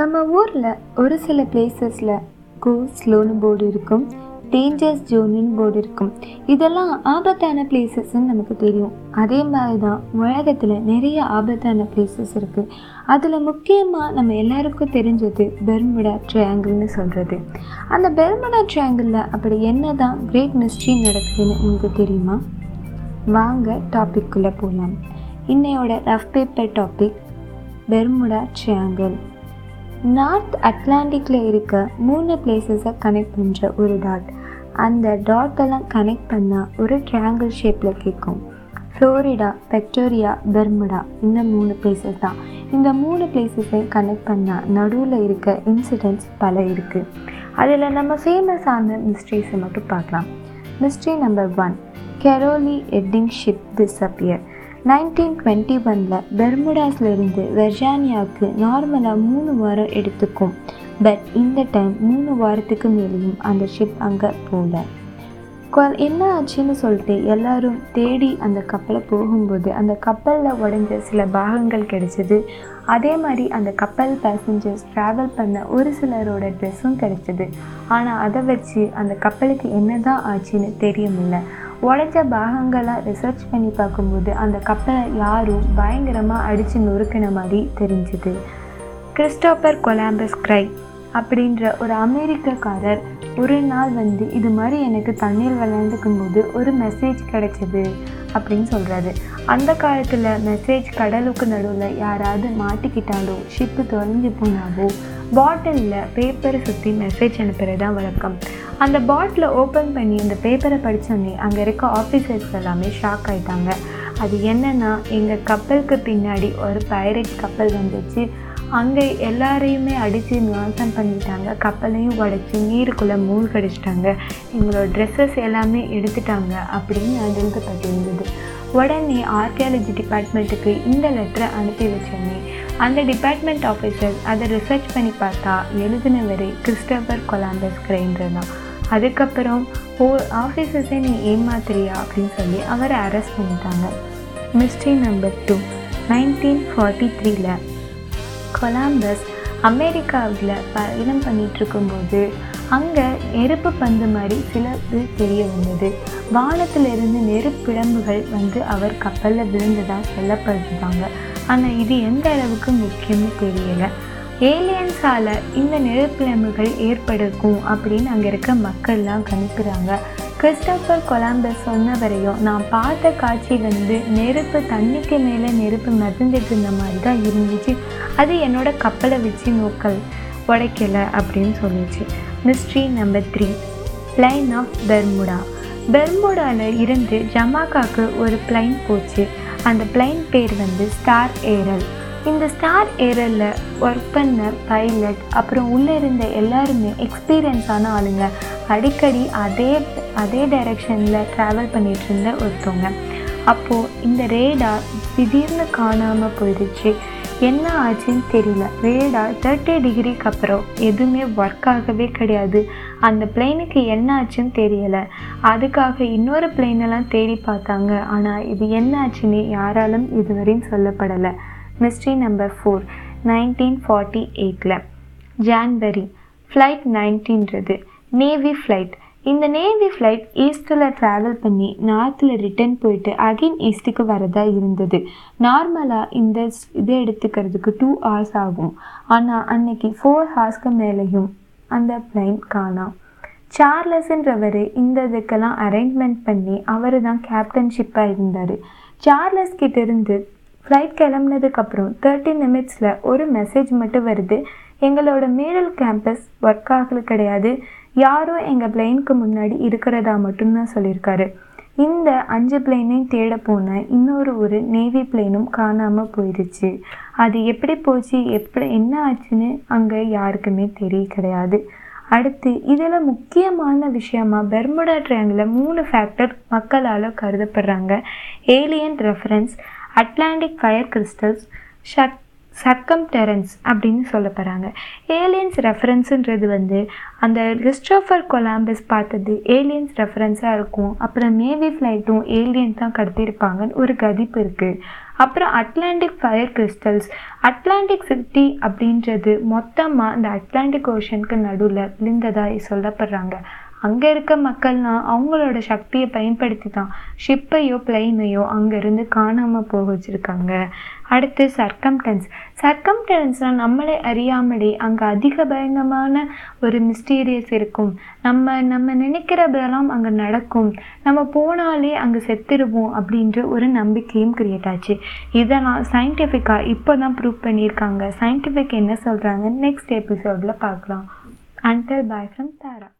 நம்ம ஊரில் ஒரு சில பிளேசஸில் கோ ஸ்லோன்னு போர்டு இருக்கும், டேஞ்சர்ஸ் ஜோனுன்னு போர்டு இருக்கும். இதெல்லாம் ஆபத்தான பிளேசஸ்ன்னு நமக்கு தெரியும். அதே மாதிரி தான் உலகத்தில் நிறைய ஆபத்தான பிளேசஸ் இருக்குது. அதில் முக்கியமாக நம்ம எல்லாருக்கும் தெரிஞ்சது பெர்முடா ட்ரையாங்கிள்னு சொல்கிறது. அந்த பெர்முடா ட்ரையாங்கிளில் அப்படி என்ன தான் கிரேட் மிஸ்ட்ரி நடக்குதுன்னு உங்களுக்கு தெரியுமா? வாங்க டாபிக்குள்ளே போகலாம். இன்னையோட rough paper topic Bermuda Triangle. North அட்லாண்டிக்கில் இருக்க 3 பிளேசஸை கனெக்ட் பண்ணுற ஒரு டாட். அந்த டாட்டெல்லாம் கனெக்ட் பண்ணால் ஒரு ட்ரையாங்கிள் ஷேப்பில் கேட்கும். ஃப்ளோரிடா, விக்டோரியா, பெர்முடா, இந்த 3 பிளேசஸ் தான். இந்த 3 பிளேசஸையும் கனெக்ட் பண்ணால் நடுவில் இருக்க இன்சிடென்ட்ஸ் பல இருக்குது. அதில் நம்ம ஃபேமஸான மிஸ்ட்ரிஸை மட்டும் பார்க்கலாம். மிஸ்ட்ரி நம்பர் 1, கேரோலி எட்டிங் ஷிப் டிஸ்அப்பியர். 1921 பெர்முடாஸ்லேருந்து வெர்ஜானியாவுக்கு நார்மலாக 3 வாரம் எடுத்துக்கும். பட் இந்த டைம் 3 வாரத்துக்கு மேலேயும் அந்த ஷிப் அங்கே போகல. என்ன ஆச்சுன்னு சொல்லிட்டு எல்லாரும் தேடி அந்த கப்பலை போகும்போது அந்த கப்பலில் உடைஞ்ச சில பாகங்கள் கிடைச்சிது. அதே மாதிரி அந்த கப்பல் பேசஞ்சர்ஸ் ட்ராவல் பண்ண ஒரு சிலரோட ட்ரெஸ்ஸும் கிடைச்சிது. ஆனால் அதை வச்சு அந்த கப்பலுக்கு என்ன தான் ஆச்சுன்னு தெரியவில்லை. உடைஞ்ச பாகங்களாக ரிசர்ச் பண்ணி பார்க்கும்போது அந்த கப்பலை யாரும் பயங்கரமாக அடித்து நொறுக்கின மாதிரி தெரிஞ்சுது. கிறிஸ்டோபர் கொலம்பஸ் கிரை அப்படின்ற ஒரு அமெரிக்கக்காரர் ஒரு நாள் வந்து இது மாதிரி எனக்கு தண்ணீர் விளையாண்டுக்கும் போது ஒரு மெசேஜ் கிடைச்சது அப்படின்னு சொல்கிறாரு. அந்த காலத்தில் மெசேஜ் கடலுக்கு நடுவில் யாராவது மாட்டிக்கிட்டாலோ ஷிப்பு தொலைஞ்சு போனாவோ பாட்டிலில் பேப்பரை சுற்றி மெசேஜ் அனுப்புகிறது தான் வழக்கம். அந்த பாட்டிலை ஓப்பன் பண்ணி அந்த பேப்பரை படித்தோன்னே அங்கே இருக்க ஆஃபீஸர்ஸ் எல்லாமே ஷாக் ஆகிட்டாங்க. அது என்னென்னா, எங்கள் கப்பலுக்கு பின்னாடி ஒரு பைரேட் கப்பல் வந்துச்சு, அங்கே எல்லாரையுமே அடித்து நாசம் பண்ணிட்டாங்க, கப்பலையும் உடைச்சி நீருக்குள்ளே மூழ்கடிச்சிட்டாங்க, எங்களோட ட்ரெஸ்ஸஸ் எல்லாமே எடுத்துட்டாங்க அப்படின்னு எழுதப்பட்டிருந்தது. உடனே ஆர்கியாலஜி டிபார்ட்மெண்ட்டுக்கு இந்த லெட்டரை அனுப்பி வச்சோன்னே அந்த டிபார்ட்மெண்ட் ஆஃபீஸர் அதை ரிசர்ச் பண்ணி பார்த்தா எழுதினவரே கிறிஸ்டோபர் கொலம்பஸ் கிரேன்றர் தான். அதுக்கப்புறம் ஆஃபீஸர்ஸே நீ ஏமாத்துறியா அப்படின்னு சொல்லி அவரை அரெஸ்ட் பண்ணிட்டாங்க. மிஸ்ட்ரி நம்பர் 2, 1943 கொலம்பஸ் அமெரிக்காவில் பயணம் பண்ணிகிட்ருக்கும்போது அங்கே நெருப்பு பந்து மாதிரி சிலது தெரிய வந்தது. வானத்திலிருந்து நெருப்பிழம்புகள் வந்து அவர் கப்பலில் விழுந்ததாக சொல்லப்படுறாங்க. ஆனால் இது எந்த அளவுக்கு முக்கியம்னு தெரியலை. ஏலியன்ஸால் இந்த நெருப்பிழம்புகள் ஏற்படுக்கும் அப்படின்னு அங்கே இருக்க மக்கள்லாம் கணிக்கிறாங்க. கிறிஸ்டோபர் கொலம்பஸ் சொன்ன வரையும் நான் பார்த்த காட்சி வந்து நெருப்பு தண்ணிக்கு மேலே நெருப்பு மிதந்துட்டு இருந்த மாதிரி தான் இருந்துச்சு, அது என்னோடய கப்பலை வச்சு நோக்கல் உடைக்கலை அப்படின்னு சொல்லிச்சு. Mystery number 3, plane of Bermuda. பெர்முடாவில் இருந்து ஜமாக்காவுக்கு ஒரு பிளைன் போச்சு. அந்த பிளைன் பேர் வந்து ஸ்டார் ஏரல். இந்த ஸ்டார் ஏரலில் ஒர்க் பண்ண பைலட் அப்புறம் உள்ளே இருந்த எல்லாருமே எக்ஸ்பீரியன்ஸான ஆளுங்க. அடிக்கடி அதே டைரெக்ஷனில் ட்ராவல் பண்ணிகிட்டு இருந்த ஒருத்தவங்க. அப்போது இந்த ரேடார் திடீர்னு காணாமல் போயிடுச்சு. என்ன ஆச்சுன்னு தெரியல. ரேடார் 30 டிகிரிக்கு அப்புறம் எதுவுமே ஒர்க் ஆகவே கிடையாது. அந்த பிளைனுக்கு என்ன ஆச்சுன்னு தெரியலை. அதுக்காக இன்னொரு பிளைனெல்லாம் தேடி பார்த்தாங்க. ஆனால் இது என்ன ஆச்சுன்னு யாராலும் இதுவரையும் சொல்லப்படலை. மிஸ்ட்ரி நம்பர் 4, 1948 ஜான்வரி ஃப்ளைட் 19ன்றது நேவி ஃப்ளைட். இந்த நேவி ஃப்ளைட் ஈஸ்டில் ட்ராவல் பண்ணி நார்த்தில் ரிட்டர்ன் போயிட்டு அகெயின் ஈஸ்ட்டுக்கு வரதாக இருந்தது. நார்மலாக இந்த இதை எடுத்துக்கிறதுக்கு 2 hours ஆகும். ஆனால் அன்னைக்கு 4 hours மேலேயும் அந்த ஃப்ளைன் காணாம். சார்லஸ்ன்றவர் இந்த இதுக்கெல்லாம் அரேஞ்ச்மெண்ட் பண்ணி அவர் தான் கேப்டன்ஷிப்பாக இருந்தார். சார்லஸ் கிட்டேருந்து ஃப்ளைட் கிளம்புனதுக்கப்புறம் 30 நிமிட்ஸில் ஒரு மெசேஜ் மட்டும் வருது. எங்களோட மிடில் கேம்பஸ் ஒர்க் ஆகல கிடையாது, யாரோ எங்கள் பிளைனுக்கு முன்னாடி இருக்கிறதா மட்டும்தான் சொல்லியிருக்காரு. இந்த 5 பிளைனையும் தேட போன இன்னொரு நேவி பிளைனும் காணாமல் போயிடுச்சு. அது எப்படி போச்சு, எப்படி என்ன ஆச்சுன்னு அங்கே யாருக்குமே தெரிய கிடையாது. அடுத்து இதில் முக்கியமான விஷயமாக பெர்முடா ட்ரையாங்கிளில் 3 ஃபேக்டர் மக்களால் கருதப்படுறாங்க. Alien reference, Atlantic fire crystals, circumference அப்படின்னு சொல்லப்படுறாங்க. ஏலியன்ஸ் ரெஃபரன்ஸுன்றது வந்து அந்த கிறிஸ்டோஃபர் கொலம்பஸ் பார்த்தது ஏலியன்ஸ் ரெஃபரன்ஸாக இருக்கும். அப்புறம் நேவி ஃப்ளைட்டும் ஏலியன்ஸ் தான் கடத்தியிருப்பாங்கன்னு ஒரு கதிப்பு இருக்குது. அப்புறம் Atlantic fire crystals, Atlantic city அப்படின்றது மொத்தமாக இந்த அட்லாண்டிக் ஓஷனுக்கு நடுவில் விழுந்ததாக சொல்லப்படுறாங்க. அங்கே இருக்க மக்கள்லாம் அவங்களோட சக்தியை பயன்படுத்தி தான் ஷிப்பையோ பிளைனையோ அங்கேருந்து காணாமல் போக வச்சுருக்காங்க. அடுத்து சர்க்கம்டன்ஸ். சர்க்கம்டன்ஸ்னால் நம்மளே அறியாமலே அங்கே அதிக பயங்கரமான ஒரு மிஸ்டீரியஸ் இருக்கும். நம்ம நினைக்கிறதெல்லாம் அங்கே நடக்கும், நம்ம போனாலே அங்கே செத்துருவோம் அப்படின்ற ஒரு நம்பிக்கையும் கிரியேட் ஆச்சு. இதெல்லாம் சயின்டிஃபிக்காக இப்போ தான் ப்ரூவ் பண்ணியிருக்காங்க. சயின்டிஃபிக் என்ன சொல்கிறாங்க நெக்ஸ்ட் எபிசோடில் பார்க்கலாம். Until bye from Tara.